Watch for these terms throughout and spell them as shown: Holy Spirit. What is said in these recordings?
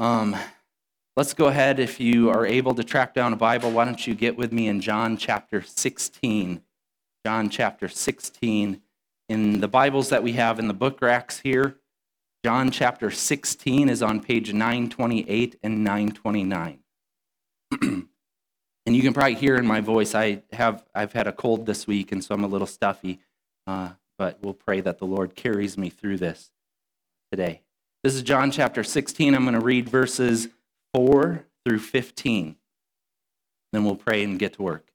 Let's go ahead. If you are able to track down a Bible, why don't you get with me in John chapter 16. John chapter 16. In the Bibles that we have in the book racks here, John chapter 16 is on page 928 and 929. And you can probably hear in my voice, I've had a cold this week, and so I'm a little stuffy. But we'll pray that the Lord carries me through this today. This is John chapter 16. I'm going to read verses 4 through 15. Then we'll pray and get to work.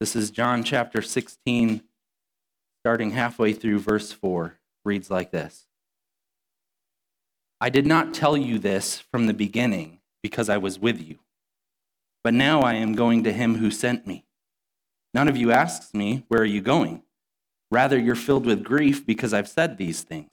This is John chapter 16, starting halfway through verse 4. Reads like this. I did not tell you this from the beginning because I was with you. But now I am going to him who sent me. None of you asks me, where are you going? Rather, you're filled with grief because I've said these things.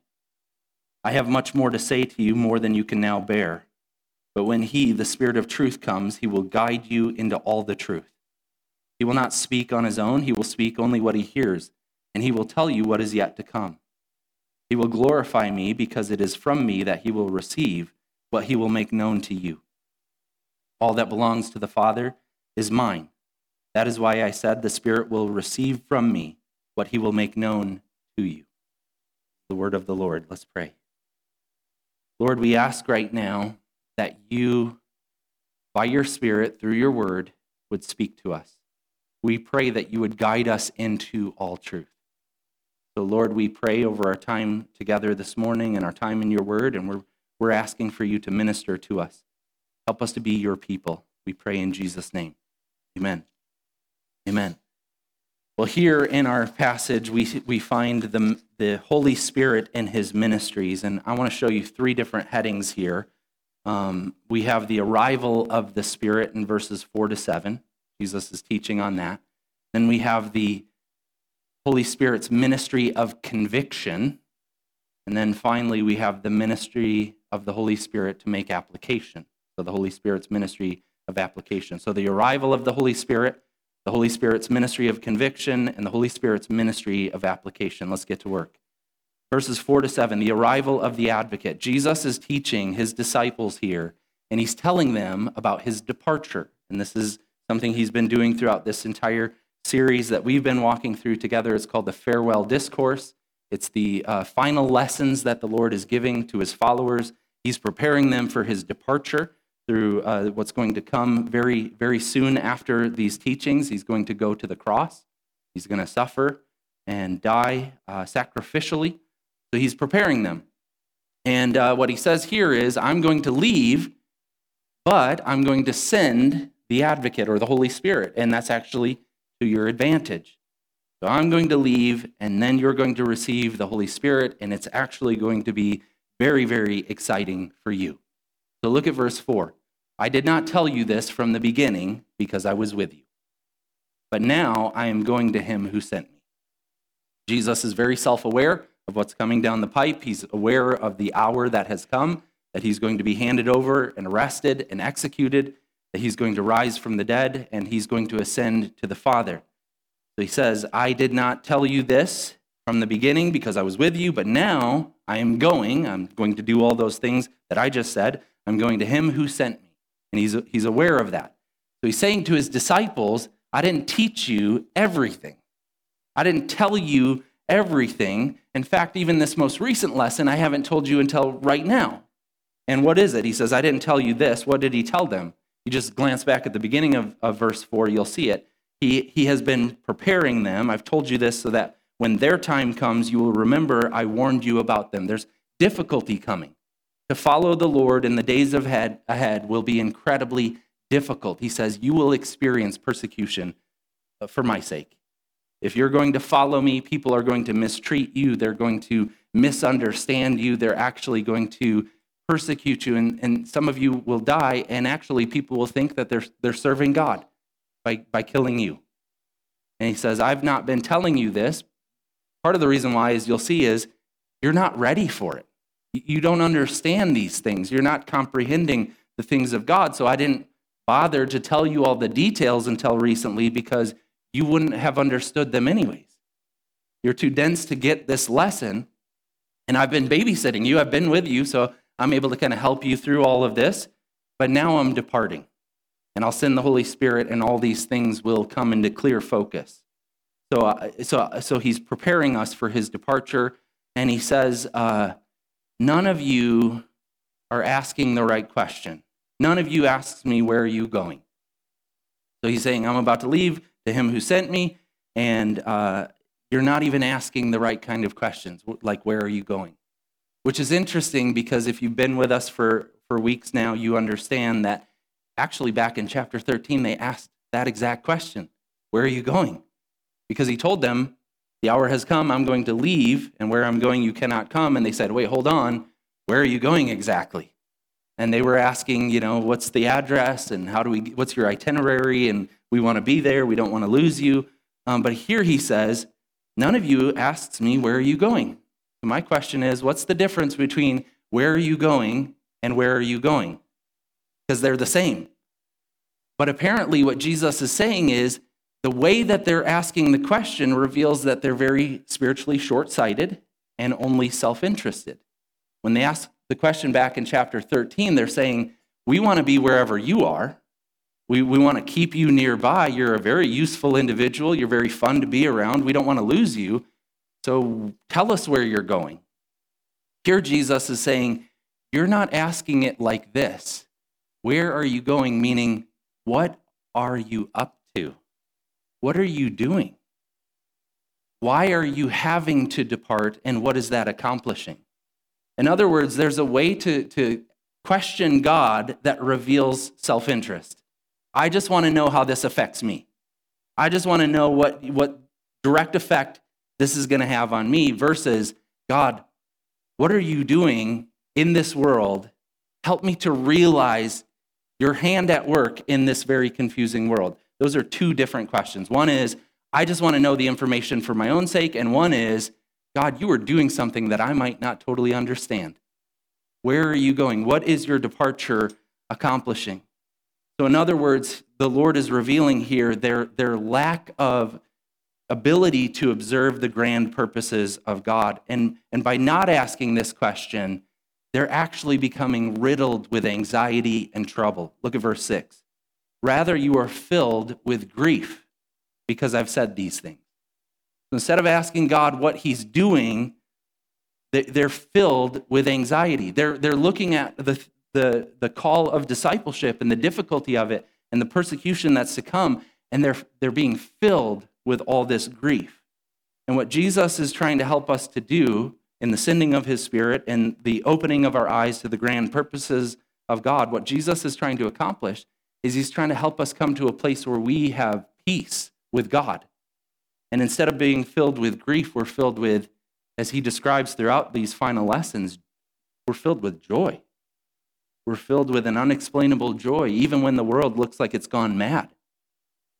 I have much more to say to you, more than you can now bear. But when he, the Spirit of truth, comes, he will guide you into all the truth. He will not speak on his own, he will speak only what he hears, and he will tell you what is yet to come. He will glorify me, because it is from me that he will receive what he will make known to you. All that belongs to the Father is mine. That is why I said the Spirit will receive from me what he will make known to you. The word of the Lord. Let's pray. Lord, we ask right now that you, by your Spirit, through your word, would speak to us. We pray that you would guide us into all truth. So, Lord, we pray over our time together this morning and our time in your word, and we're asking for you to minister to us. Help us to be your people. We pray in Jesus' name. Amen. Amen. Well, here in our passage, we find the Holy Spirit and his ministries, and I want to show you three different headings here. We have the arrival of the Spirit in verses 4 to 7. Jesus is teaching on that. Then we have the Holy Spirit's ministry of conviction, and then finally we have the ministry of the Holy Spirit to make application. So the Holy Spirit's ministry of application. So the arrival of the Holy Spirit, the Holy Spirit's ministry of conviction, and the Holy Spirit's ministry of application. Let's get to work. Verses 4 to 7, the arrival of the advocate. Jesus is teaching his disciples here, and he's telling them about his departure. And this is something he's been doing throughout this entire series that we've been walking through together. It's called the Farewell Discourse. It's the final lessons that the Lord is giving to his followers. He's preparing them for his departure through what's going to come very, very soon after these teachings. He's going to go to the cross. He's going to suffer and die sacrificially. So he's preparing them. And what he says here is, I'm going to leave, but I'm going to send the advocate or the Holy Spirit. And that's actually to your advantage. So I'm going to leave, and then you're going to receive the Holy Spirit, and it's actually going to be very, very exciting for you. So look at verse 4. I did not tell you this from the beginning because I was with you. But now I am going to him who sent me. Jesus is very self-aware of what's coming down the pipe. He's aware of the hour that has come, that he's going to be handed over and arrested and executed, that he's going to rise from the dead, and he's going to ascend to the Father. So he says, I did not tell you this from the beginning because I was with you, but now I am going. I'm going to do all those things that I just said. I'm going to him who sent me. And he's aware of that. So he's saying to his disciples, I didn't teach you everything. I didn't tell you everything. In fact, even this most recent lesson, I haven't told you until right now. And what is it? He says, I didn't tell you this. What did he tell them? You just glance back at the beginning of verse 4, you'll see it. He has been preparing them. I've told you this so that when their time comes, you will remember I warned you about them. There's difficulty coming. To follow the Lord in the days ahead will be incredibly difficult. He says, you will experience persecution for my sake. If you're going to follow me, people are going to mistreat you. They're going to misunderstand you. They're actually going to persecute you, and some of you will die, and actually people will think that they're serving God by killing you. And he says, I've not been telling you this. Part of the reason why is you'll see is you're not ready for it. You don't understand these things. You're not comprehending the things of God. So I didn't bother to tell you all the details until recently because you wouldn't have understood them anyways. You're too dense to get this lesson. And I've been babysitting you. I've been with you. So I'm able to kind of help you through all of this. But now I'm departing. And I'll send the Holy Spirit and all these things will come into clear focus. So he's preparing us for his departure. And he says, none of you are asking the right question. None of you asks me, where are you going? So he's saying, I'm about to leave to him who sent me. And you're not even asking the right kind of questions, like where are you going? Which is interesting because if you've been with us for weeks now, you understand that actually back in chapter 13, they asked that exact question, where are you going? Because he told them, the hour has come, I'm going to leave, and where I'm going you cannot come. And they said, wait, hold on, where are you going exactly? And they were asking, what's the address and what's your itinerary? And we want to be there, we don't want to lose you. But here he says, none of you asks me, where are you going? So my question is, what's the difference between where are you going and where are you going? Because they're the same. But apparently what Jesus is saying is the way that they're asking the question reveals that they're very spiritually short-sighted and only self-interested. When they ask the question back in chapter 13, they're saying, we want to be wherever you are. We want to keep you nearby. You're a very useful individual. You're very fun to be around. We don't want to lose you. So tell us where you're going. Here Jesus is saying, you're not asking it like this. Where are you going? Meaning, what are you up to? What are you doing? Why are you having to depart, and what is that accomplishing? In other words, there's a way to question God that reveals self-interest. I just want to know how this affects me. I just want to know what direct effect this is going to have on me versus, God, what are you doing in this world? Help me to realize your hand at work in this very confusing world. Those are two different questions. One is, I just want to know the information for my own sake. And one is, God, you are doing something that I might not totally understand. Where are you going? What is your departure accomplishing? So in other words, the Lord is revealing here their lack of ability to observe the grand purposes of God. And by not asking this question, they're actually becoming riddled with anxiety and trouble. Look at verse 6. Rather, you are filled with grief because I've said these things. So instead of asking God what he's doing, they're filled with anxiety. They're looking at the call of discipleship and the difficulty of it and the persecution that's to come, and they're being filled with all this grief. And what Jesus is trying to help us to do in the sending of his Spirit and the opening of our eyes to the grand purposes of God, what Jesus is trying to accomplish is he's trying to help us come to a place where we have peace with God. And instead of being filled with grief, we're filled with, as he describes throughout these final lessons, we're filled with joy. We're filled with an unexplainable joy, even when the world looks like it's gone mad.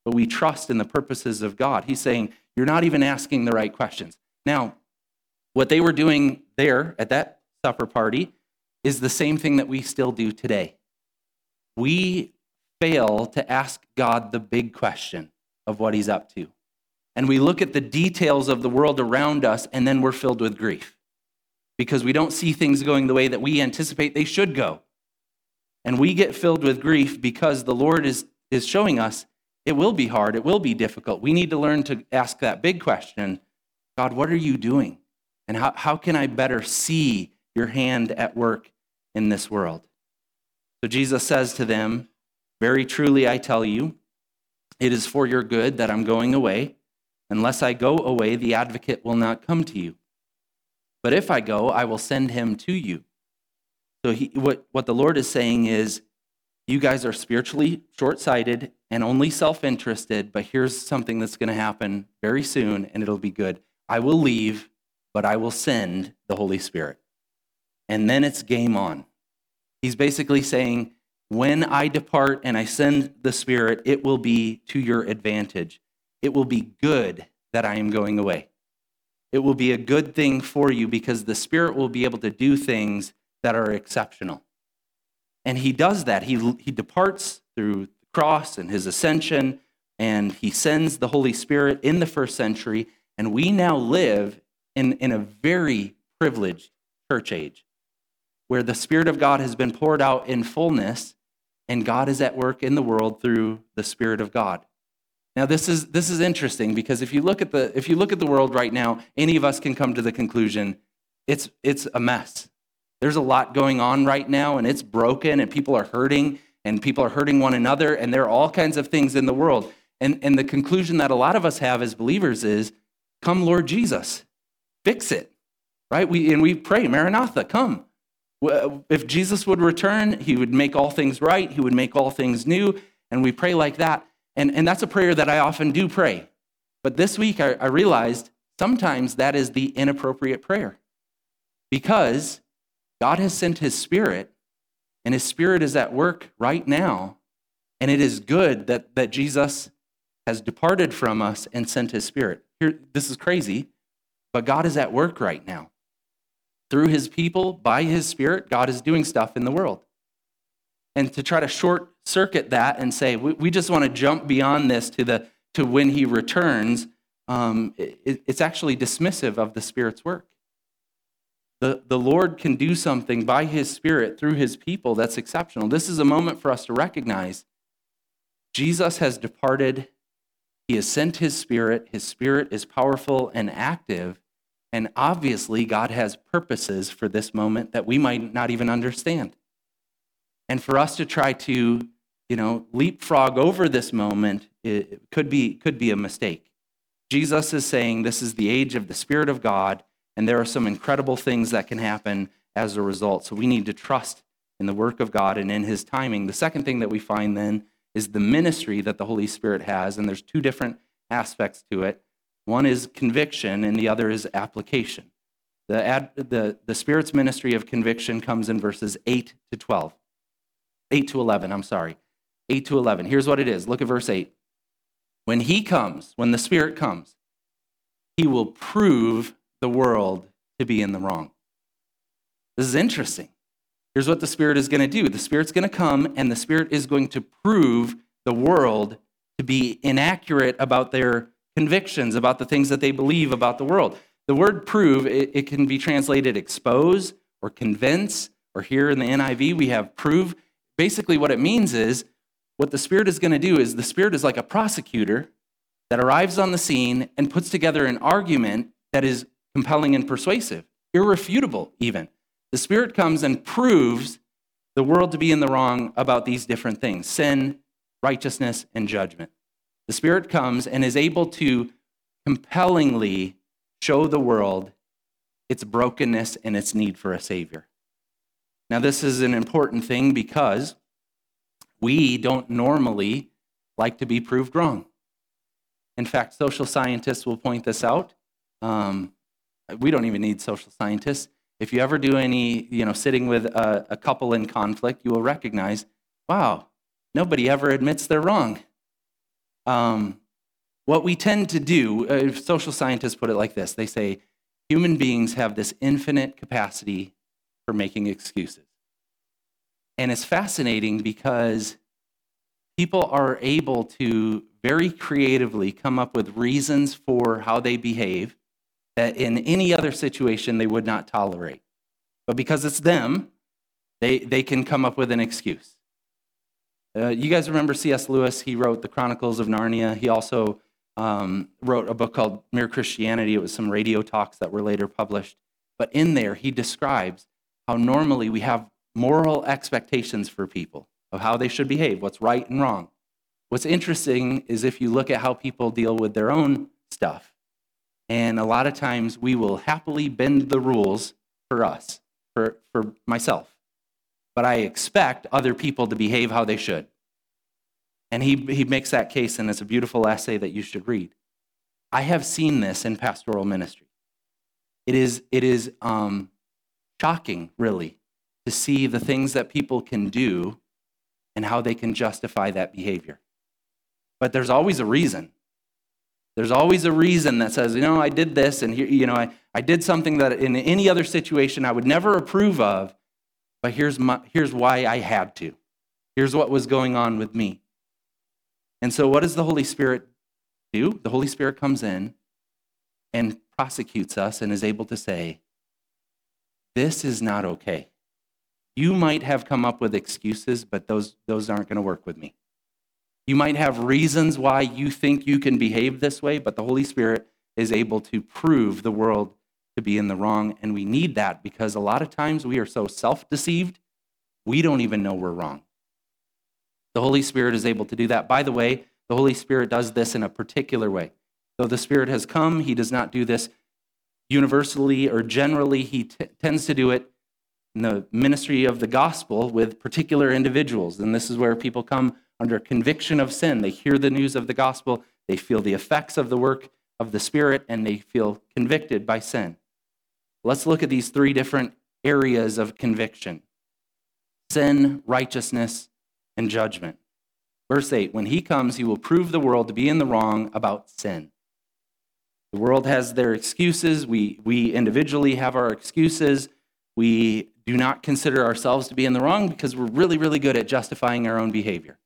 But we trust in the purposes of God. He's saying, you're not even asking the right questions. Now, what they were doing there at that supper party is the same thing that we still do today. We fail to ask God the big question of what he's up to. And we look at the details of the world around us, and then we're filled with grief because we don't see things going the way that we anticipate they should go. And we get filled with grief because the Lord is showing us it will be hard, it will be difficult. We need to learn to ask that big question, God, what are you doing? And how can I better see your hand at work in this world? So Jesus says to them, very truly, I tell you, it is for your good that I'm going away. Unless I go away, the advocate will not come to you. But if I go, I will send him to you. So what the Lord is saying is, you guys are spiritually short-sighted and only self-interested, but here's something that's going to happen very soon, and it'll be good. I will leave, but I will send the Holy Spirit. And then it's game on. He's basically saying, when I depart and I send the Spirit, it will be to your advantage. It will be good that I am going away. It will be a good thing for you because the Spirit will be able to do things that are exceptional. And he does that. He departs through the cross and his ascension, and he sends the Holy Spirit in the first century, and we now live in a very privileged church age where the Spirit of God has been poured out in fullness, and God is at work in the world through the Spirit of God. Now, this is interesting because if you look at the world right now, any of us can come to the conclusion it's a mess. There's a lot going on right now, and it's broken, and people are hurting, and people are hurting one another, and there are all kinds of things in the world. And the conclusion that a lot of us have as believers is, come, Lord Jesus, fix it, right? We pray, Maranatha, come. If Jesus would return, he would make all things right, he would make all things new, and we pray like that. And that's a prayer that I often do pray. But this week I realized sometimes that is the inappropriate prayer, because God has sent his Spirit, and his Spirit is at work right now, and it is good that Jesus has departed from us and sent his Spirit. Here, this is crazy, but God is at work right now. Through his people, by his Spirit, God is doing stuff in the world. And to try to short circuit that and say, we just want to jump beyond this to when he returns, it's actually dismissive of the Spirit's work. The Lord can do something by his Spirit through his people that's exceptional. This is a moment for us to recognize Jesus has departed. He has sent his Spirit. His Spirit is powerful and active. And obviously, God has purposes for this moment that we might not even understand. And for us to try to, leapfrog over this moment, it could be a mistake. Jesus is saying this is the age of the Spirit of God, and there are some incredible things that can happen as a result. So we need to trust in the work of God and in his timing. The second thing that we find then is the ministry that the Holy Spirit has, and there's two different aspects to it. One is conviction, and the other is application. The Spirit's ministry of conviction comes in verses 8 to 12. 8 to 11, I'm sorry. 8 to 11. Here's what it is. Look at verse 8. When the Spirit comes, he will prove the world to be in the wrong. This is interesting. Here's what the Spirit is going to do. The Spirit's going to come, and the Spirit is going to prove the world to be inaccurate about their convictions, about the things that they believe about the world. The word prove, it can be translated expose or convince, or here in the NIV we have prove. Basically, what it means is, what the Spirit is going to do is the Spirit is like a prosecutor that arrives on the scene and puts together an argument that is compelling and persuasive, irrefutable even. The Spirit comes and proves the world to be in the wrong about these different things: sin, righteousness, and judgment. The Spirit comes and is able to compellingly show the world its brokenness and its need for a Savior. Now, this is an important thing because we don't normally like to be proved wrong. In fact, social scientists will point this out. We don't even need social scientists. If you ever do any, sitting with a couple in conflict, you will recognize, wow, nobody ever admits they're wrong. What we tend to do, social scientists put it like this. They say, human beings have this infinite capacity for making excuses. And it's fascinating because people are able to very creatively come up with reasons for how they behave that in any other situation they would not tolerate. But because it's them, they can come up with an excuse. You guys remember C.S. Lewis? He wrote The Chronicles of Narnia. He also wrote a book called Mere Christianity. It was some radio talks that were later published. But in there, he describes how normally we have moral expectations for people of how they should behave, what's right and wrong. What's interesting is if you look at how people deal with their own stuff, and a lot of times we will happily bend the rules for us, for myself, but I expect other people to behave how they should. And he makes that case, and it's a beautiful essay that you should read. I have seen this in pastoral ministry. It is shocking, really, to see the things that people can do and how they can justify that behavior. But there's always a reason. There's always a reason that says, you know, I did this, and you know, I did something that in any other situation I would never approve of, but here's why I had to. Here's what was going on with me. And so what does the Holy Spirit do? The Holy Spirit comes in and prosecutes us and is able to say, this is not okay. You might have come up with excuses, but those aren't going to work with me. You might have reasons why you think you can behave this way, but the Holy Spirit is able to prove the world to be in the wrong, and we need that because a lot of times we are so self-deceived, we don't even know we're wrong. The Holy Spirit is able to do that. By the way, the Holy Spirit does this in a particular way. Though the Spirit has come, he does not do this universally or generally. He tends to do it in the ministry of the gospel with particular individuals. And this is where people come under conviction of sin. They hear the news of the gospel, they feel the effects of the work of the Spirit, and they feel convicted by sin. Let's look at these three different areas of conviction: sin, righteousness, and judgment. Verse 8, when he comes, he will prove the world to be in the wrong about sin. The world has their excuses. We individually have our excuses. We do not consider ourselves to be in the wrong because we're really, really good at justifying our own behavior.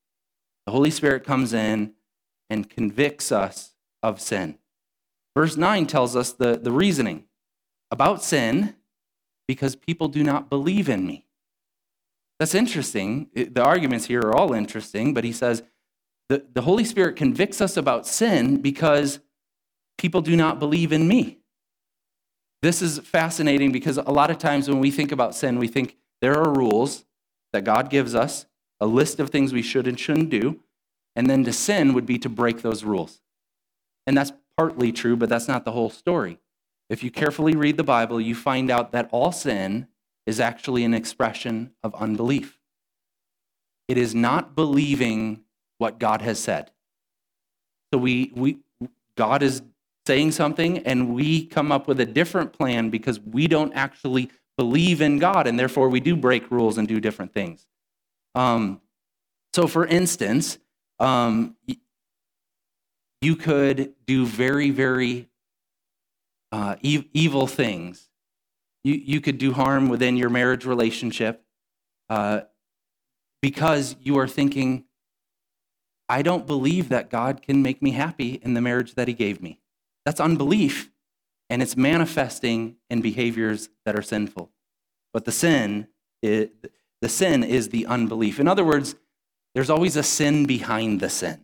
The Holy Spirit comes in and convicts us of sin. Verse 9 tells us the reasoning about sin, because people do not believe in me. That's interesting. The arguments here are all interesting, but he says the Holy Spirit convicts us about sin because people do not believe in me. This is fascinating because a lot of times when we think about sin, we think there are rules that God gives us, a list of things we should and shouldn't do, and then to sin would be to break those rules. And that's partly true, but that's not the whole story. If you carefully read the Bible, you find out that all sin is actually an expression of unbelief. It is not believing what God has said. So God is saying something, and we come up with a different plan because we don't actually believe in God, and therefore we do break rules and do different things. So for instance, you could do very, very evil things. You could do harm within your marriage relationship because you are thinking, I don't believe that God can make me happy in the marriage that he gave me. That's unbelief, and it's manifesting in behaviors that are sinful. But the sin is the unbelief. In other words, there's always a sin behind the sin.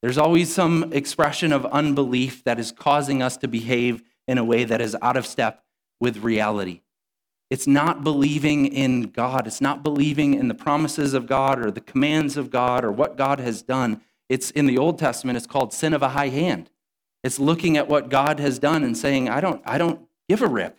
There's always some expression of unbelief that is causing us to behave in a way that is out of step with reality. It's not believing in God. It's not believing in the promises of God or the commands of God or what God has done. It's in the Old Testament, it's called sin of a high hand. It's looking at what God has done and saying, I don't give a rip.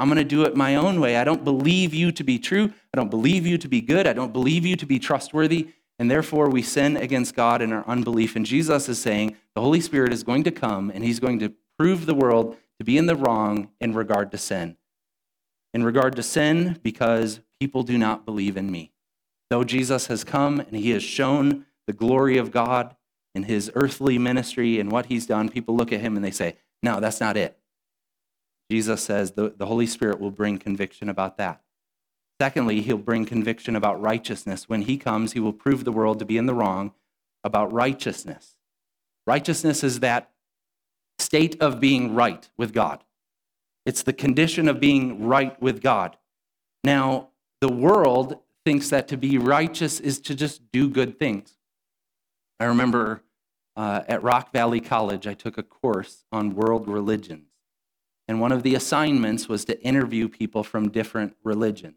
I'm going to do it my own way. I don't believe you to be true. I don't believe you to be good. I don't believe you to be trustworthy. And therefore, we sin against God in our unbelief. And Jesus is saying the Holy Spirit is going to come and he's going to prove the world to be in the wrong in regard to sin. In regard to sin, because people do not believe in me. Though Jesus has come and he has shown the glory of God in his earthly ministry and what he's done, people look at him and they say, no, that's not it. Jesus says the Holy Spirit will bring conviction about that. Secondly, he'll bring conviction about righteousness. When he comes, he will prove the world to be in the wrong about righteousness. Righteousness is that state of being right with God. It's the condition of being right with God. Now, the world thinks that to be righteous is to just do good things. I remember at Rock Valley College, I took a course on world religions. And one of the assignments was to interview people from different religions.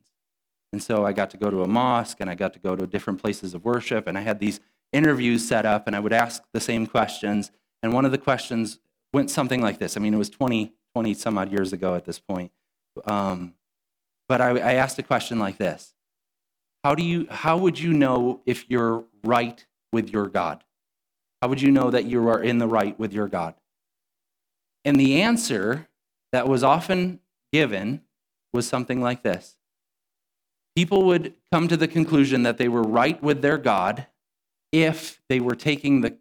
And so I got to go to a mosque, and I got to go to different places of worship, and I had these interviews set up, and I would ask the same questions. And one of the questions went something like this. I mean, it was 20 some odd years ago at this point. But I asked a question like this: How would you know if you're right with your God? How would you know that you are in the right with your God? And the answer that was often given was something like this: people would come to the conclusion that they were right with their God if they were taking the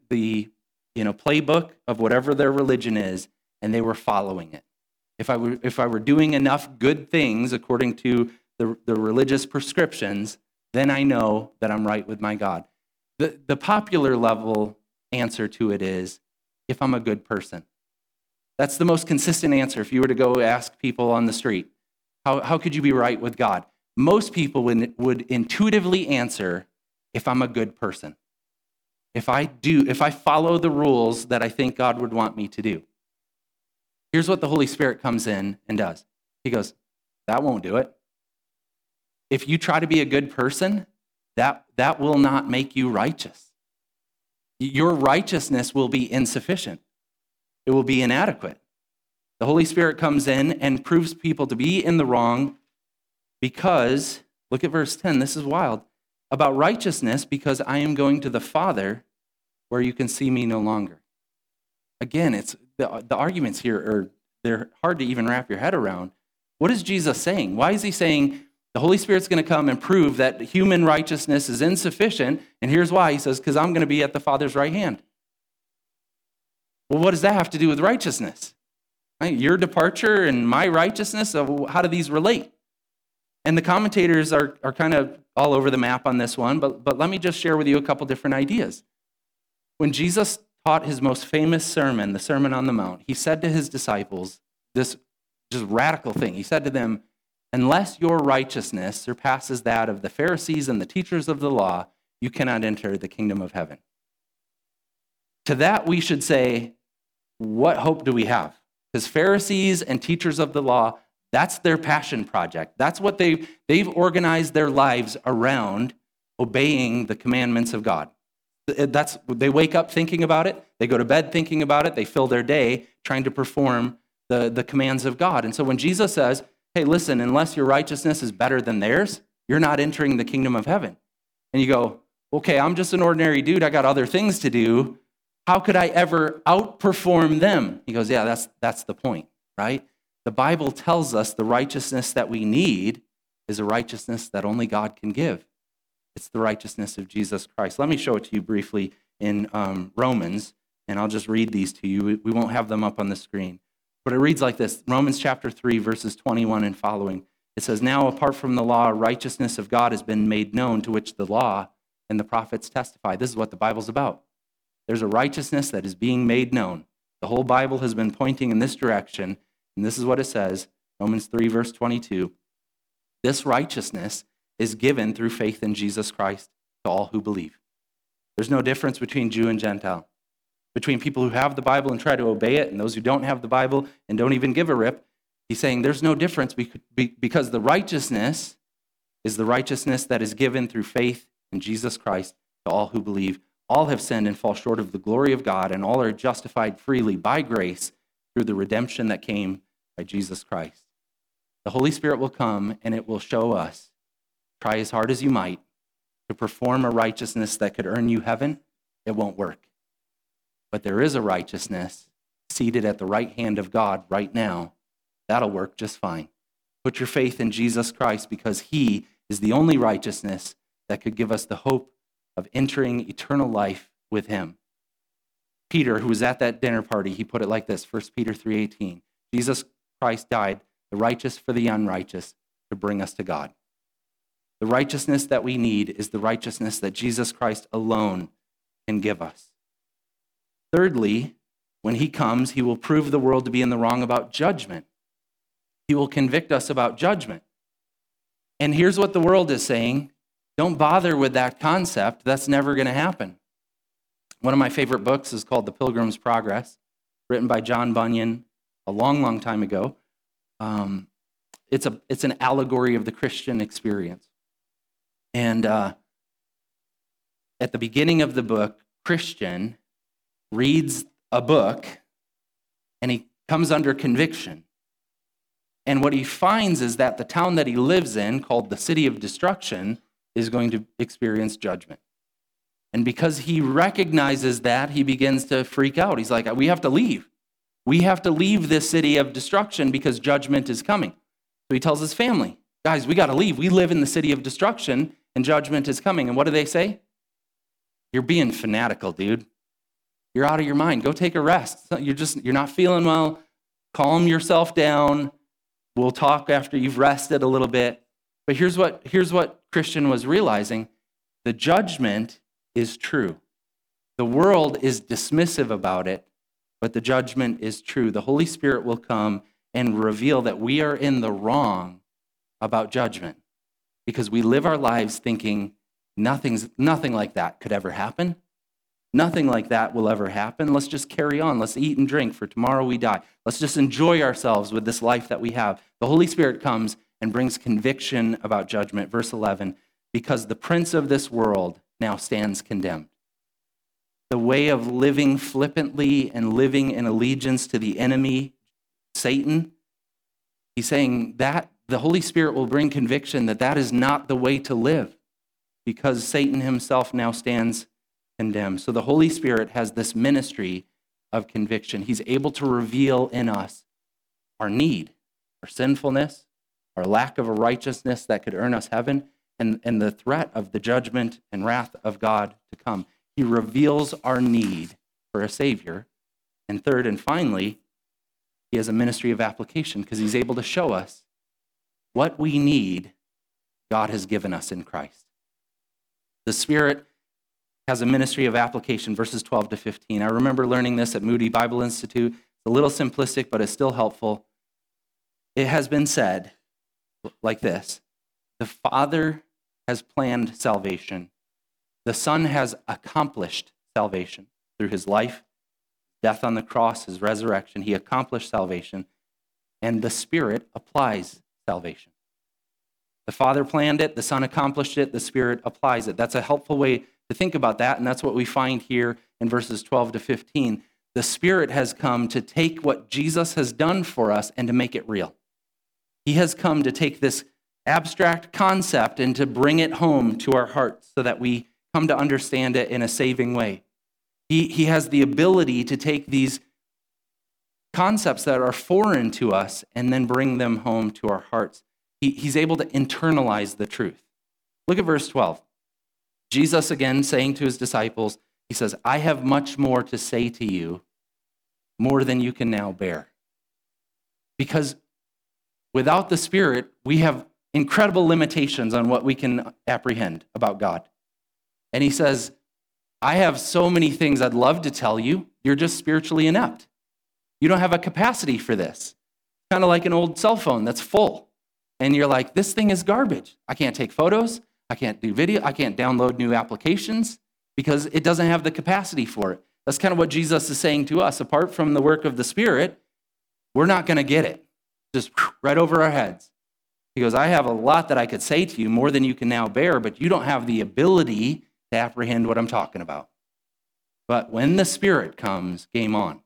playbook of whatever their religion is and they were following it. If I were doing enough good things according to the religious prescriptions, then I know that I'm right with my God. The popular level answer to it is, if I'm a good person. That's the most consistent answer. If you were to go ask people on the street, how could you be right with God? Most people would intuitively answer, if I'm a good person. If I follow the rules that I think God would want me to do. Here's what the Holy Spirit comes in and does. He goes, that won't do it. If you try to be a good person, that will not make you righteous. Your righteousness will be insufficient. It will be inadequate. The Holy Spirit comes in and proves people to be in the wrong because, look at verse 10, this is wild, about righteousness, because I am going to the Father where you can see me no longer. Again, it's the arguments here they're hard to even wrap your head around. What is Jesus saying? Why is he saying the Holy Spirit's going to come and prove that human righteousness is insufficient? And here's why. He says, because I'm going to be at the Father's right hand. Well, what does that have to do with righteousness? Your departure and my righteousness, how do these relate? And the commentators are kind of all over the map on this one, but let me just share with you a couple different ideas. When Jesus taught his most famous sermon, the Sermon on the Mount, he said to his disciples this just radical thing. He said to them, unless your righteousness surpasses that of the Pharisees and the teachers of the law, you cannot enter the kingdom of heaven. To that we should say, what hope do we have? Because Pharisees and teachers of the law, that's their passion project. That's what they've organized their lives around, obeying the commandments of God. They wake up thinking about it. They go to bed thinking about it. They fill their day trying to perform the commands of God. And so when Jesus says, hey, listen, unless your righteousness is better than theirs, you're not entering the kingdom of heaven. And you go, okay, I'm just an ordinary dude. I got other things to do. How could I ever outperform them? He goes, yeah, that's the point, right? The Bible tells us the righteousness that we need is a righteousness that only God can give. It's the righteousness of Jesus Christ. Let me show it to you briefly in Romans, and I'll just read these to you. We won't have them up on the screen. But it reads like this, Romans chapter 3, verses 21 and following. It says, now apart from the law, righteousness of God has been made known, to which the law and the prophets testify. This is what the Bible's about. There's a righteousness that is being made known. The whole Bible has been pointing in this direction, and this is what it says, Romans 3, verse 22. This righteousness is given through faith in Jesus Christ to all who believe. There's no difference between Jew and Gentile, between people who have the Bible and try to obey it and those who don't have the Bible and don't even give a rip. He's saying there's no difference because the righteousness is the righteousness that is given through faith in Jesus Christ to all who believe. All have sinned and fall short of the glory of God, and all are justified freely by grace through the redemption that came by Jesus Christ. The Holy Spirit will come and it will show us, try as hard as you might to perform a righteousness that could earn you heaven, it won't work. But there is a righteousness seated at the right hand of God right now. That'll work just fine. Put your faith in Jesus Christ because he is the only righteousness that could give us the hope of entering eternal life with him. Peter, who was at that dinner party, he put it like this, 1 Peter 3:18, Jesus Christ died, the righteous for the unrighteous, to bring us to God. The righteousness that we need is the righteousness that Jesus Christ alone can give us. Thirdly, when he comes, he will prove the world to be in the wrong about judgment. He will convict us about judgment. And here's what the world is saying. Don't bother with that concept. That's never going to happen. One of my favorite books is called The Pilgrim's Progress, written by John Bunyan a long, long time ago. It's an allegory of the Christian experience. And at the beginning of the book, Christian reads a book and he comes under conviction. And what he finds is that the town that he lives in, called the City of Destruction, is going to experience judgment. And because he recognizes that, he begins to freak out. He's like, we have to leave. We have to leave this city of destruction because judgment is coming. So he tells his family, Guys, we got to leave. We live in the city of destruction, and judgment is coming. And what do they say? You're being fanatical, dude. You're out of your mind. Go take a rest. You're not feeling well. Calm yourself down. We'll talk after you've rested a little bit. But here's what Christian was realizing. The judgment is true. The world is dismissive about it, but the judgment is true. The Holy Spirit will come and reveal that we are in the wrong about judgment because we live our lives thinking nothing like that could ever happen. Nothing like that will ever happen. Let's just carry on. Let's eat and drink, for tomorrow we die. Let's just enjoy ourselves with this life that we have. The Holy Spirit comes and brings conviction about judgment. Verse 11, because the prince of this world now stands condemned. The way of living flippantly and living in allegiance to the enemy, Satan, he's saying that the Holy Spirit will bring conviction that that is not the way to live because Satan himself now stands condemned. So the Holy Spirit has this ministry of conviction. He's able to reveal in us our need, our sinfulness, our lack of a righteousness that could earn us heaven, and the threat of the judgment and wrath of God to come. He reveals our need for a Savior. And third and finally, he has a ministry of application because he's able to show us what we need God has given us in Christ. The Spirit has a ministry of application, verses 12 to 15. I remember learning this at Moody Bible Institute. It's a little simplistic, but it's still helpful. It has been said like this: the Father has planned salvation. The Son has accomplished salvation through his life, death on the cross, his resurrection. He accomplished salvation, and the Spirit applies salvation. The Father planned it, the Son accomplished it, the Spirit applies it. That's a helpful way to think about that, and that's what we find here in verses 12 to 15. The Spirit has come to take what Jesus has done for us and to make it real. He has come to take this abstract concept and to bring it home to our hearts so that we come to understand it in a saving way. He has the ability to take these concepts that are foreign to us and then bring them home to our hearts. He's able to internalize the truth. Look at verse 12. Jesus again saying to his disciples, he says, I have much more to say to you, more than you can now bear. Because without the Spirit, we have incredible limitations on what we can apprehend about God. And he says, I have so many things I'd love to tell you. You're just spiritually inept. You don't have a capacity for this. Kind of like an old cell phone that's full. And you're like, this thing is garbage. I can't take photos. I can't do video. I can't download new applications because it doesn't have the capacity for it. That's kind of what Jesus is saying to us. Apart from the work of the Spirit, we're not going to get it. Just right over our heads. He goes, I have a lot that I could say to you, more than you can now bear, but you don't have the ability to apprehend what I'm talking about. But when the Spirit comes, game on.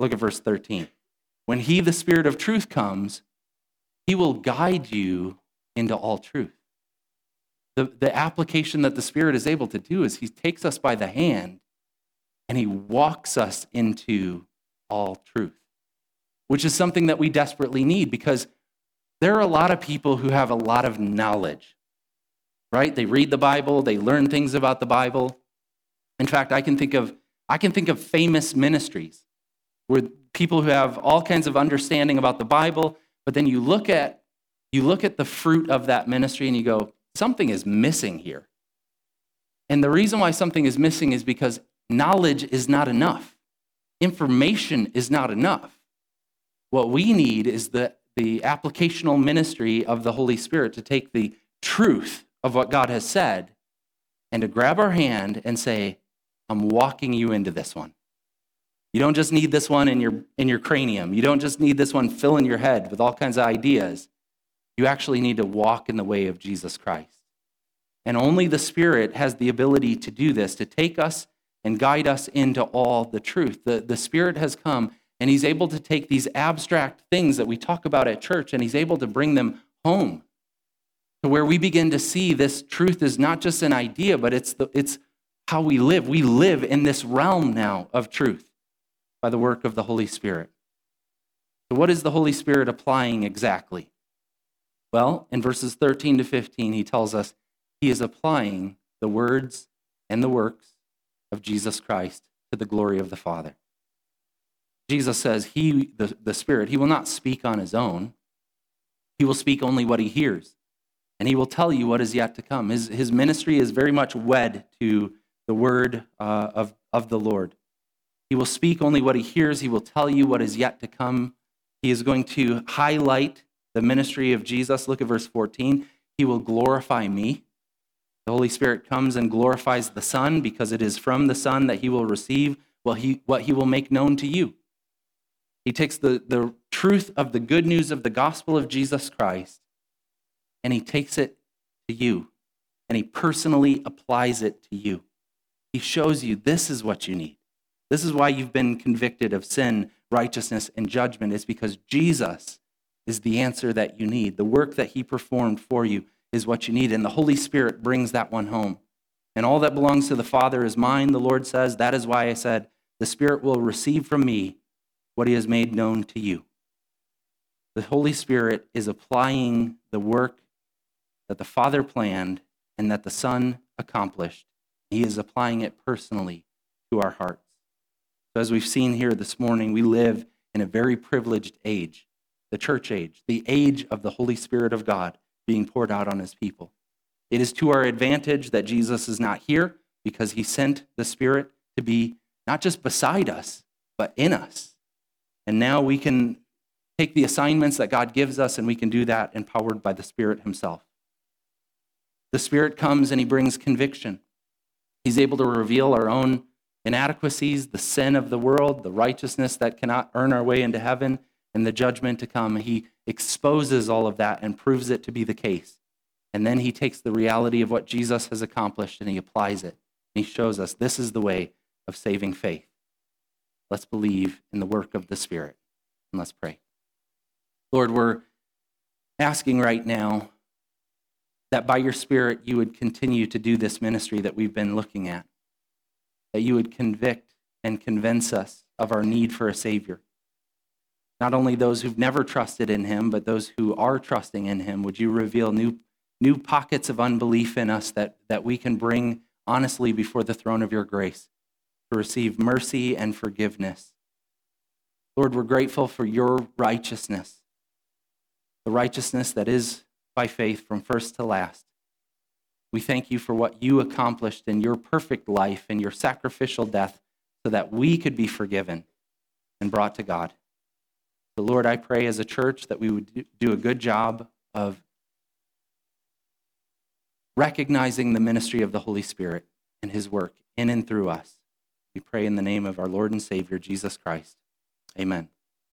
Look at verse 13. When he, the Spirit of truth, comes, he will guide you into all truth. The application that the Spirit is able to do is he takes us by the hand and he walks us into all truth, which is something that we desperately need because there are a lot of people who have a lot of knowledge, right? They read the Bible, they learn things about the Bible. In fact, I can think of famous ministries where people who have all kinds of understanding about the Bible, but then you look at the fruit of that ministry and you go, something is missing here. And the reason why something is missing is because knowledge is not enough. Information is not enough. What we need is the applicational ministry of the Holy Spirit to take the truth of what God has said and to grab our hand and say, I'm walking you into this one. You don't just need this one in your cranium. You don't just need this one filling your head with all kinds of ideas. You actually need to walk in the way of Jesus Christ. And only the Spirit has the ability to do this, to take us and guide us into all the truth. The Spirit has come, and he's able to take these abstract things that we talk about at church, and he's able to bring them home to where we begin to see this truth is not just an idea, but it's how we live. We live in this realm now of truth by the work of the Holy Spirit. So what is the Holy Spirit applying exactly? Well, in verses 13 to 15, he tells us he is applying the words and the works of Jesus Christ to the glory of the Father. Jesus says the Spirit, he will not speak on his own. He will speak only what he hears, and he will tell you what is yet to come. His ministry is very much wed to the word of the Lord. He will speak only what he hears. He will tell you what is yet to come. He is going to highlight the ministry of Jesus. Look at verse 14. He will glorify me. The Holy Spirit comes and glorifies the Son, because it is from the Son that he will receive what he will make known to you. He takes the truth of the good news of the gospel of Jesus Christ, and he takes it to you, and he personally applies it to you. He shows you this is what you need. This is why you've been convicted of sin, righteousness, and judgment. It's because Jesus is the answer that you need. The work that he performed for you is what you need, and the Holy Spirit brings that one home. And all that belongs to the Father is mine, the Lord says. That is why I said, the Spirit will receive from me what he has made known to you. The Holy Spirit is applying the work that the Father planned and that the Son accomplished. He is applying it personally to our hearts. So as we've seen here this morning, we live in a very privileged age, the church age, the age of the Holy Spirit of God being poured out on his people. It is to our advantage that Jesus is not here, because he sent the Spirit to be not just beside us, but in us. And now we can take the assignments that God gives us, and we can do that empowered by the Spirit himself. The Spirit comes and he brings conviction. He's able to reveal our own inadequacies, the sin of the world, the righteousness that cannot earn our way into heaven, and the judgment to come. He exposes all of that and proves it to be the case. And then he takes the reality of what Jesus has accomplished and he applies it. And he shows us this is the way of saving faith. Let's believe in the work of the Spirit. And let's pray. Lord, we're asking right now that by your Spirit, you would continue to do this ministry that we've been looking at, that you would convict and convince us of our need for a Savior. Not only those who've never trusted in him, but those who are trusting in him, would you reveal new pockets of unbelief in us that we can bring honestly before the throne of your grace to receive mercy and forgiveness. Lord, we're grateful for your righteousness, the righteousness that is by faith from first to last. We thank you for what you accomplished in your perfect life and your sacrificial death so that we could be forgiven and brought to God. So Lord, I pray as a church that we would do a good job of recognizing the ministry of the Holy Spirit and his work in and through us. We pray in the name of our Lord and Savior, Jesus Christ. Amen.